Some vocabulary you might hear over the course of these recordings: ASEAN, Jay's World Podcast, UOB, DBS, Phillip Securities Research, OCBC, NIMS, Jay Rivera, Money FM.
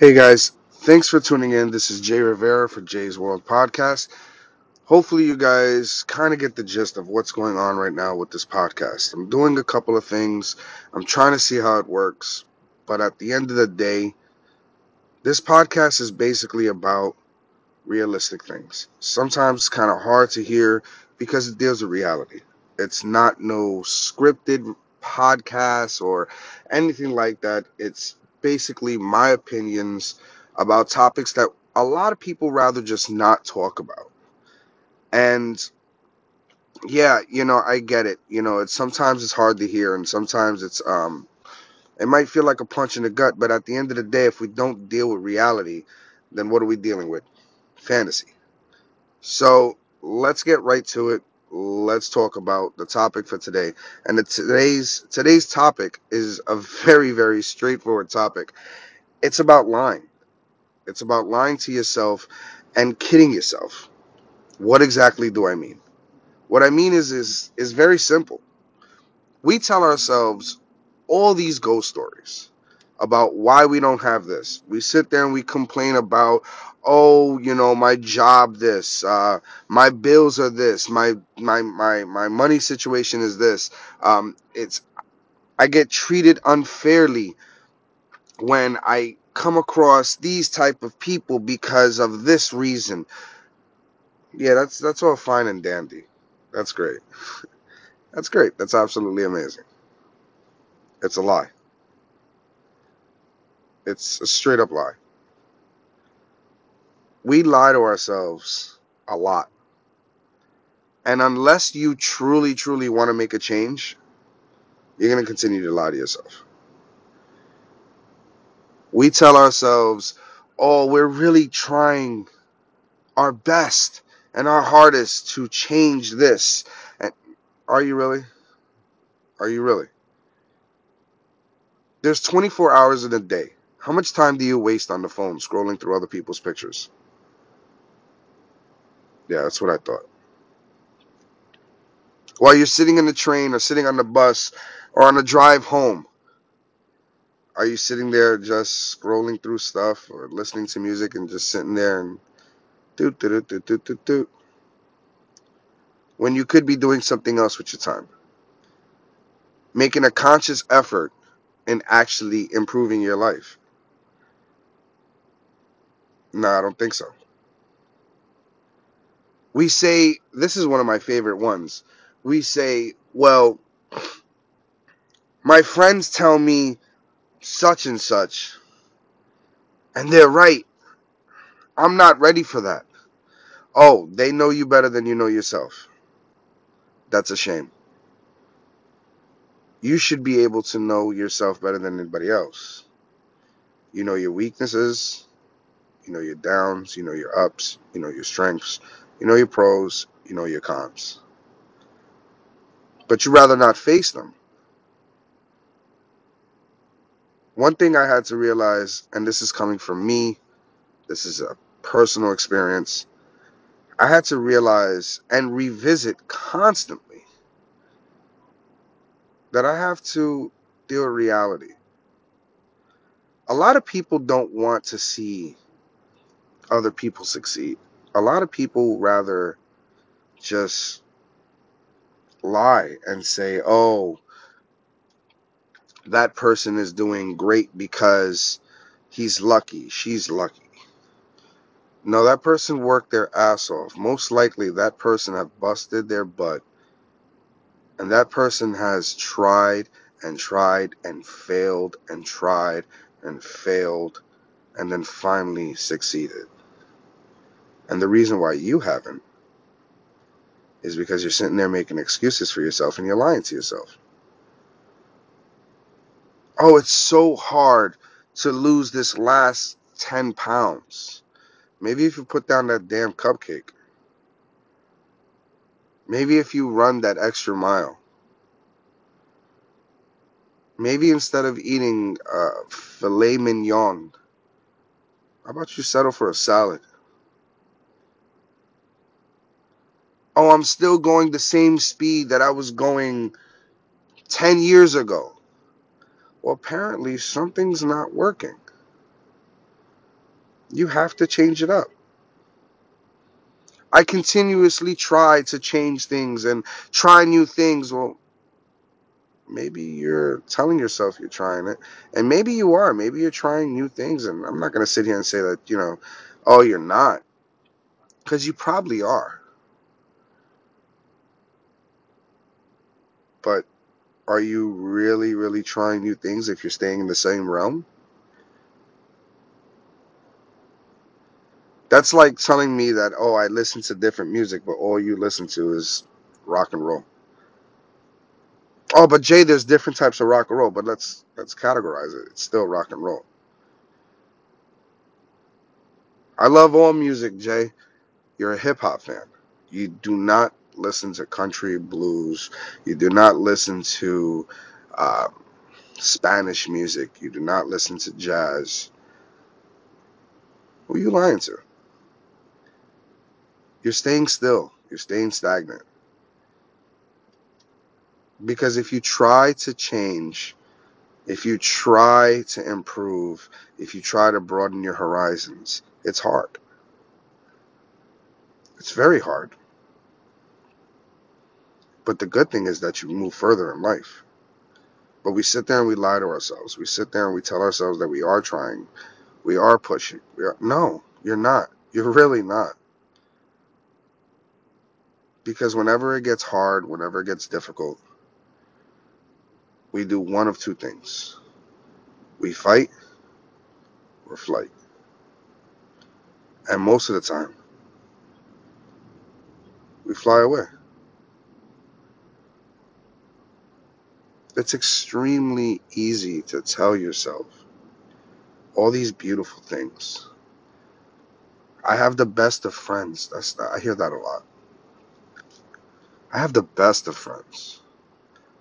Hey guys, thanks for tuning in. This is Jay Rivera for Jay's World Podcast. Hopefully you guys kind of get the gist of what's going on right now with this podcast. I'm doing a couple of things. I'm trying to see how it works. But at the end of the day, this podcast is basically about realistic things. Sometimes it's kind of hard to hear because it deals with reality. It's not no scripted podcast or anything like that. It's basically my opinions about topics that a lot of people rather just not talk about. And yeah, I get it. It's sometimes it's hard to hear, and sometimes it's it might feel like a punch in the gut, but at the end of the day, if we don't deal with reality, then what are we dealing with? Fantasy. So let's get right to it. Let's talk about the topic for today. And today's topic is a very, very straightforward topic. It's about lying. It's about lying to yourself and kidding yourself. What exactly do I mean? What I mean is very simple. We tell ourselves all these ghost stories about why we don't have this. We sit there and we complain about, my job this, my bills are this, my money situation is this. I get treated unfairly when I come across these type of people because of this reason. Yeah, that's all fine and dandy. That's great. That's great. That's absolutely amazing. It's a lie. It's a straight up lie. We lie to ourselves a lot. And unless you truly, truly want to make a change, you're going to continue to lie to yourself. We tell ourselves, we're really trying our best and our hardest to change this. And are you really? Are you really? There's 24 hours in a day. How much time do you waste on the phone scrolling through other people's pictures? Yeah, that's what I thought. While you're sitting in the train or sitting on the bus or on the drive home, are you sitting there just scrolling through stuff or listening to music and just sitting there and do? When you could be doing something else with your time. Making a conscious effort in actually improving your life. No, I don't think so. We say, this is one of my favorite ones. We say, well, my friends tell me such and such, and they're right. I'm not ready for that. Oh, they know you better than you know yourself. That's a shame. You should be able to know yourself better than anybody else. You know your weaknesses. You know your downs. You know your ups. You know your strengths. You know your pros, you know your cons. But you'd rather not face them. One thing I had to realize, and this is coming from me, this is a personal experience, I had to realize and revisit constantly that I have to deal with reality. A lot of people don't want to see other people succeed. A lot of people rather just lie and say, that person is doing great because he's lucky, she's lucky. No, that person worked their ass off. Most likely that person have busted their butt. And that person has tried and tried and failed and tried and failed and then finally succeeded. And the reason why you haven't is because you're sitting there making excuses for yourself and you're lying to yourself. Oh, it's so hard to lose this last 10 pounds. Maybe if you put down that damn cupcake. Maybe if you run that extra mile. Maybe instead of eating filet mignon, how about you settle for a salad? Oh, I'm still going the same speed that I was going 10 years ago. Well, apparently something's not working. You have to change it up. I continuously try to change things and try new things. Well, maybe you're telling yourself you're trying it, and maybe you are. Maybe you're trying new things, and I'm not going to sit here and say that, oh, you're not, because you probably are. But are you really, really trying new things if you're staying in the same realm? That's like telling me that, oh, I listen to different music, but all you listen to is rock and roll. Oh, but Jay, there's different types of rock and roll, but let's categorize it. It's still rock and roll. I love all music, Jay. You're a hip-hop fan. You do not listen to country blues. You do not listen to Spanish music. You do not listen to jazz. Who are you lying to? You're staying still. You're staying stagnant. Because if you try to change, if you try to improve, if you try to broaden your horizons, it's hard. It's very hard. But the good thing is that you move further in life. But we sit there and we lie to ourselves. We sit there and we tell ourselves that we are trying. We are pushing. No, you're not. You're really not. Because whenever it gets hard, whenever it gets difficult, we do one of two things. We fight or flight. And most of the time, we fly away. It's extremely easy to tell yourself all these beautiful things. I have the best of friends. I hear that a lot. I have the best of friends.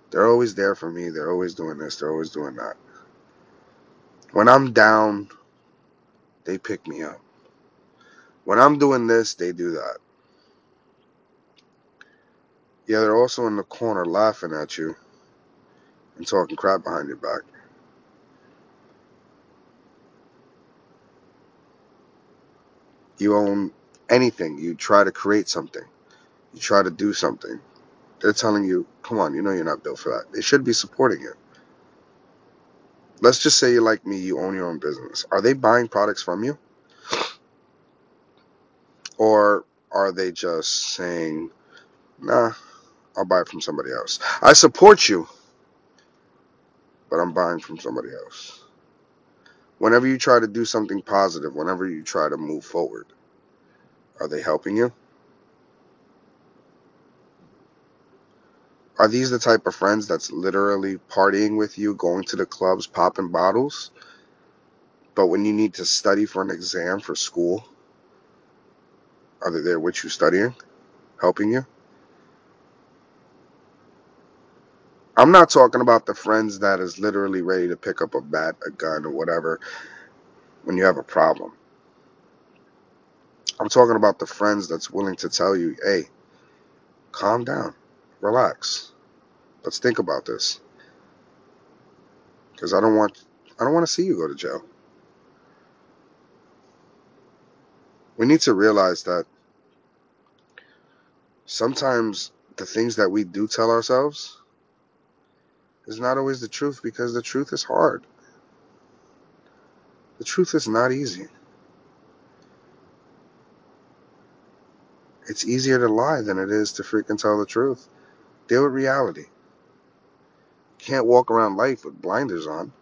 They're always there for me. They're always doing this. They're always doing that. When I'm down, they pick me up. When I'm doing this, they do that. Yeah, they're also in the corner laughing at you and talking crap behind your back. You own anything. You try to create something. You try to do something. They're telling you, come on, you know you're not built for that. They should be supporting you. Let's just say you're like me, you own your own business. Are they buying products from you? Or are they just saying, nah, I'll buy it from somebody else. I support you, but I'm buying from somebody else. Whenever you try to do something positive, whenever you try to move forward, are they helping you? Are these the type of friends that's literally partying with you, going to the clubs, popping bottles, but when you need to study for an exam for school, are they there with you studying, helping you? I'm not talking about the friends that is literally ready to pick up a bat, a gun, or whatever when you have a problem. I'm talking about the friends that's willing to tell you, hey, calm down, relax. Let's think about this. Because I don't want to see you go to jail. We need to realize that sometimes the things that we do tell ourselves is not always the truth, because the truth is hard. The truth is not easy. It's easier to lie than it is to freaking tell the truth. Deal with reality. You can't walk around life with blinders on.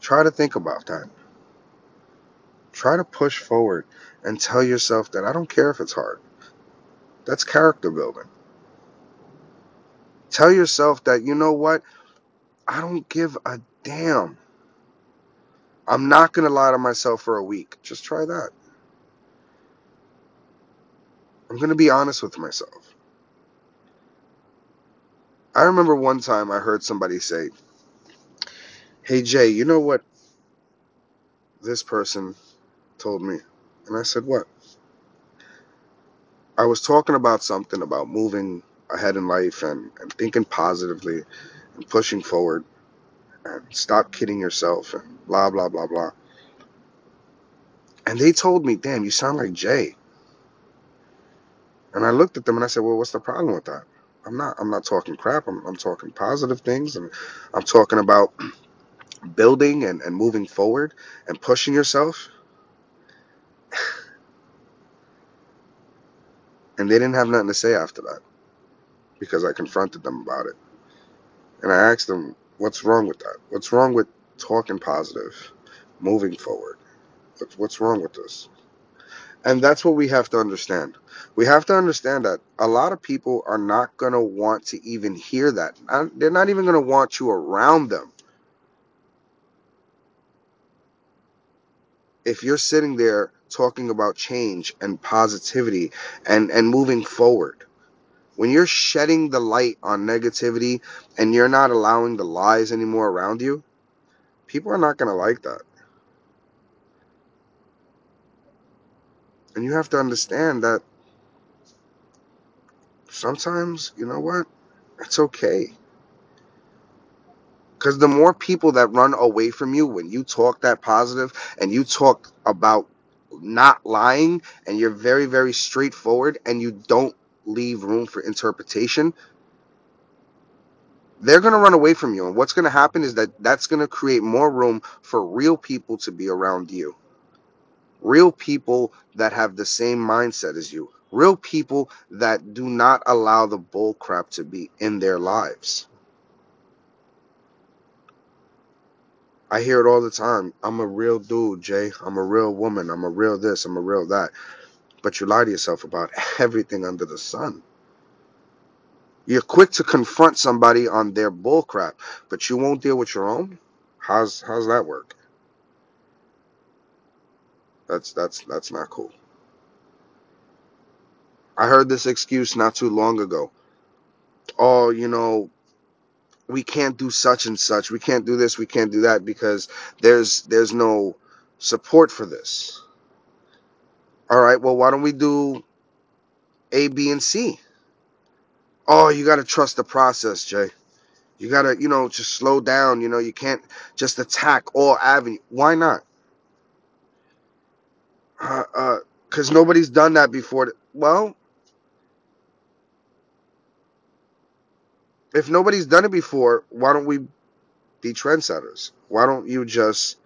Try to think about that. Try to push forward and tell yourself that I don't care if it's hard. That's character building. Tell yourself that, you know what? I don't give a damn. I'm not going to lie to myself for a week. Just try that. I'm going to be honest with myself. I remember one time I heard somebody say, hey, Jay, you know what this person told me? And I said, what? I was talking about something about moving ahead in life and thinking positively and pushing forward. and stop kidding yourself and blah, blah, blah, blah. And they told me, damn, you sound like Jay. And I looked at them and I said, well, what's the problem with that? I'm not talking crap. I'm talking positive things. And I'm talking about building and moving forward and pushing yourself. And they didn't have nothing to say after that because I confronted them about it. And I asked them, what's wrong with that? What's wrong with talking positive, moving forward? What's wrong with this? And that's what we have to understand. We have to understand that a lot of people are not going to want to even hear that. They're not even going to want you around them. If you're sitting there talking about change and positivity and moving forward, when you're shedding the light on negativity and you're not allowing the lies anymore around you, people are not going to like that. And you have to understand that sometimes, you know what? It's okay. Because the more people that run away from you when you talk that positive and you talk about not lying and you're very, very straightforward and you don't leave room for interpretation, they're going to run away from you. And what's going to happen is that's going to create more room for real people to be around you. Real people that have the same mindset as you. Real people that do not allow the bull crap to be in their lives. I hear it all the time. I'm a real dude, Jay. I'm a real woman. I'm a real this. I'm a real that. But you lie to yourself about everything under the sun. You're quick to confront somebody on their bull crap, but you won't deal with your own? How's that work? That's not cool. I heard this excuse not too long ago. Oh, you know, we can't do such and such. We can't do this. We can't do that because there's no support for this. All right, well, why don't we do A, B, and C? Oh, you got to trust the process, Jay. You got to, just slow down. You can't just attack all avenues. Why not? Because nobody's done that before. Well, if nobody's done it before, why don't we be trendsetters? Why don't you just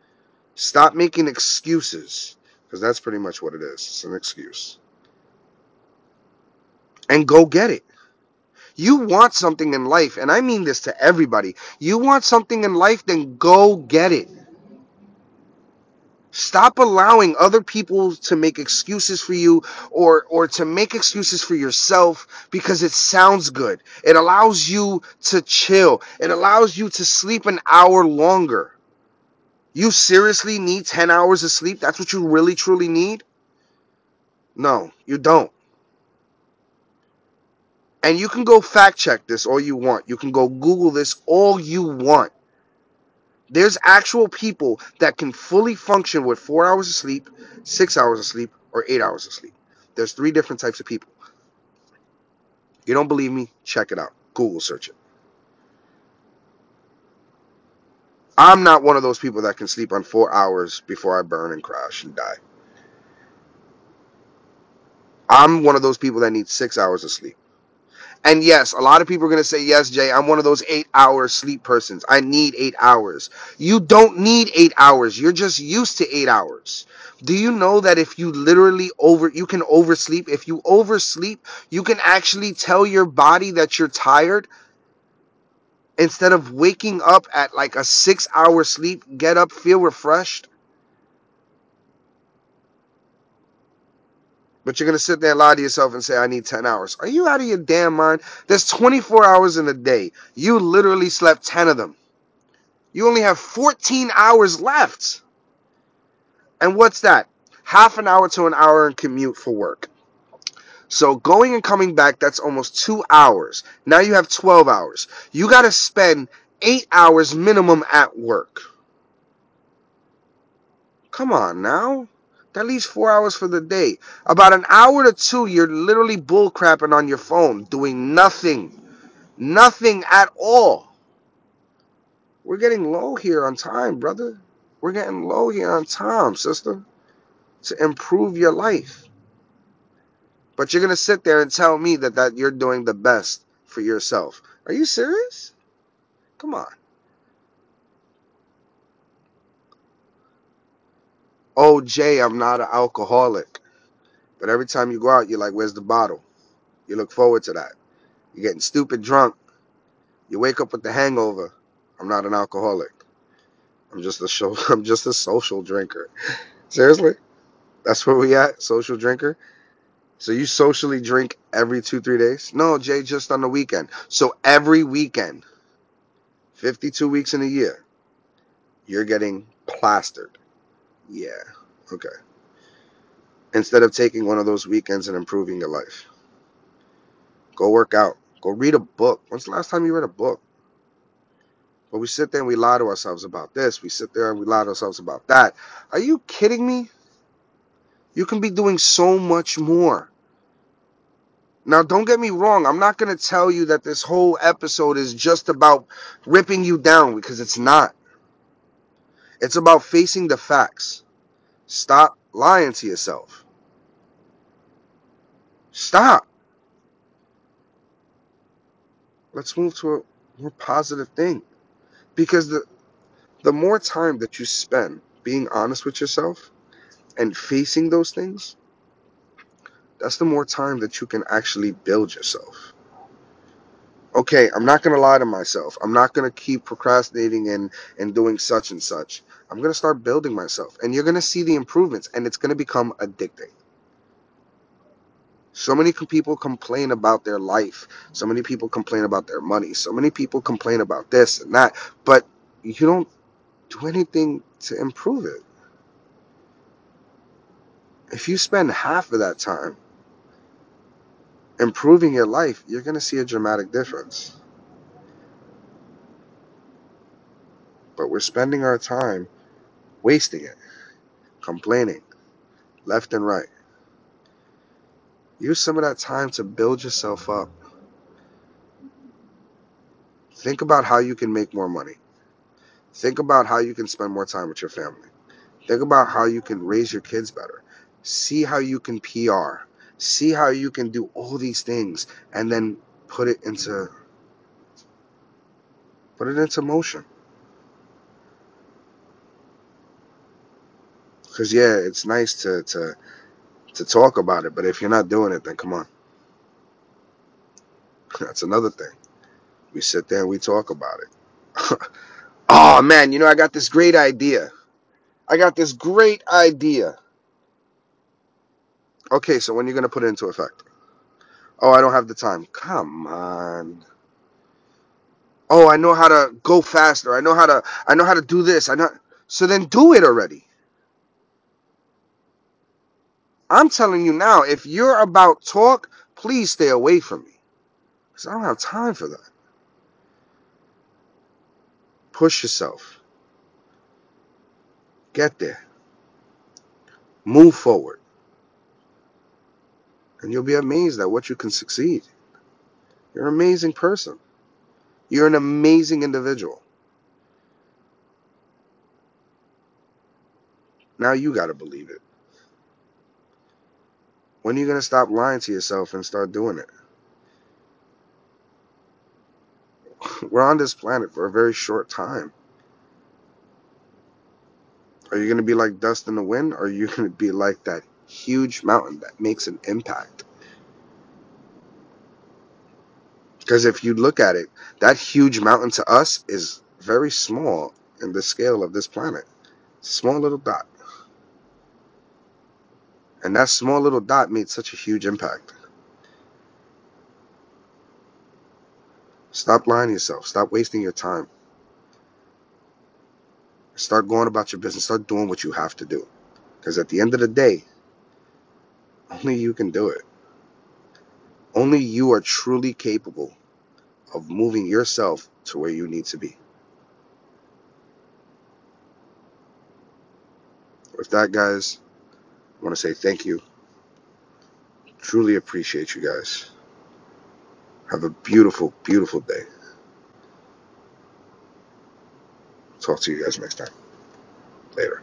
stop making excuses? Because that's pretty much what it is. It's an excuse. And go get it. You want something in life, and I mean this to everybody. You want something in life, then go get it. Stop allowing other people to make excuses for you or to make excuses for yourself because it sounds good. It allows you to chill. It allows you to sleep an hour longer. You seriously need 10 hours of sleep? That's what you really, truly need? No, you don't. And you can go fact check this all you want. You can go Google this all you want. There's actual people that can fully function with 4 hours of sleep, 6 hours of sleep, or 8 hours of sleep. There's 3 different types of people. You don't believe me? Check it out. Google search it. I'm not one of those people that can sleep on 4 hours before I burn and crash and die. I'm one of those people that needs 6 hours of sleep. And yes, a lot of people are going to say, yes, Jay, I'm one of those 8-hour sleep persons. I need 8 hours. You don't need 8 hours. You're just used to 8 hours. Do you know that if you literally you can oversleep? If you oversleep, you can actually tell your body that you're tired. Instead of waking up at like a 6-hour sleep, get up, feel refreshed. But you're going to sit there and lie to yourself and say, I need 10 hours. Are you out of your damn mind? There's 24 hours in a day. You literally slept 10 of them. You only have 14 hours left. And what's that? Half an hour to an hour in commute for work. So going and coming back, that's almost 2 hours. Now you have 12 hours. You got to spend 8 hours minimum at work. Come on now. At least 4 hours for the day. About an hour to 2, you're literally bullcrapping on your phone, doing nothing. Nothing at all. We're getting low here on time, brother. We're getting low here on time, sister, to improve your life. But you're going to sit there and tell me that you're doing the best for yourself. Are you serious? Come on. Oh, Jay, I'm not an alcoholic. But every time you go out, you're like, where's the bottle? You look forward to that. You're getting stupid drunk. You wake up with the hangover. I'm not an alcoholic. I'm just a social drinker. Seriously? That's where we at? Social drinker? So you socially drink every 2-3 days? No, Jay, just on the weekend. So every weekend, 52 weeks in a year, you're getting plastered. Yeah. Okay. Instead of taking one of those weekends and improving your life. Go work out. Go read a book. When's the last time you read a book? But we sit there and we lie to ourselves about this. We sit there and we lie to ourselves about that. Are you kidding me? You can be doing so much more. Now, don't get me wrong. I'm not going to tell you that this whole episode is just about ripping you down, because it's not. It's about facing the facts. Stop lying to yourself. Stop. Let's move to a more positive thing. Because the more time that you spend being honest with yourself and facing those things, that's the more time that you can actually build yourself. Okay, I'm not going to lie to myself. I'm not going to keep procrastinating and doing such and such. I'm going to start building myself. And you're going to see the improvements, and it's going to become addicting. So many people complain about their life. So many people complain about their money. So many people complain about this and that. But you don't do anything to improve it. If you spend half of that time improving your life, you're going to see a dramatic difference. But we're spending our time wasting it, complaining left and right. Use some of that time to build yourself up. Think about how you can make more money. Think about how you can spend more time with your family. Think about how you can raise your kids better. See how you can PR. See how you can do all these things and then put it into motion. Because, yeah, it's nice to talk about it, but if you're not doing it, then come on. That's another thing. We sit there and we talk about it. Oh, man, I got this great idea. Okay, so when are you going to put it into effect? Oh, I don't have the time. Come on. Oh, I know how to go faster. I know how to do this. So then do it already. I'm telling you now, if you're about talk, please stay away from me. Because I don't have time for that. Push yourself. Get there. Move forward. And you'll be amazed at what you can succeed. You're an amazing person. You're an amazing individual. Now you got to believe it. When are you going to stop lying to yourself and start doing it? We're on this planet for a very short time. Are you going to be like dust in the wind? Or are you going to be like that huge mountain that makes an impact? Because if you look at it, that huge mountain to us is very small in the scale of this planet. It's a small little dot. And that small little dot made such a huge impact. Stop lying to yourself. Stop wasting your time. Start going about your business. Start doing what you have to do. Because at the end of the day, only you can do it. Only you are truly capable of moving yourself to where you need to be. With that, guys, I want to say thank you. Truly appreciate you guys. Have a beautiful, beautiful day. Talk to you guys next time. Later.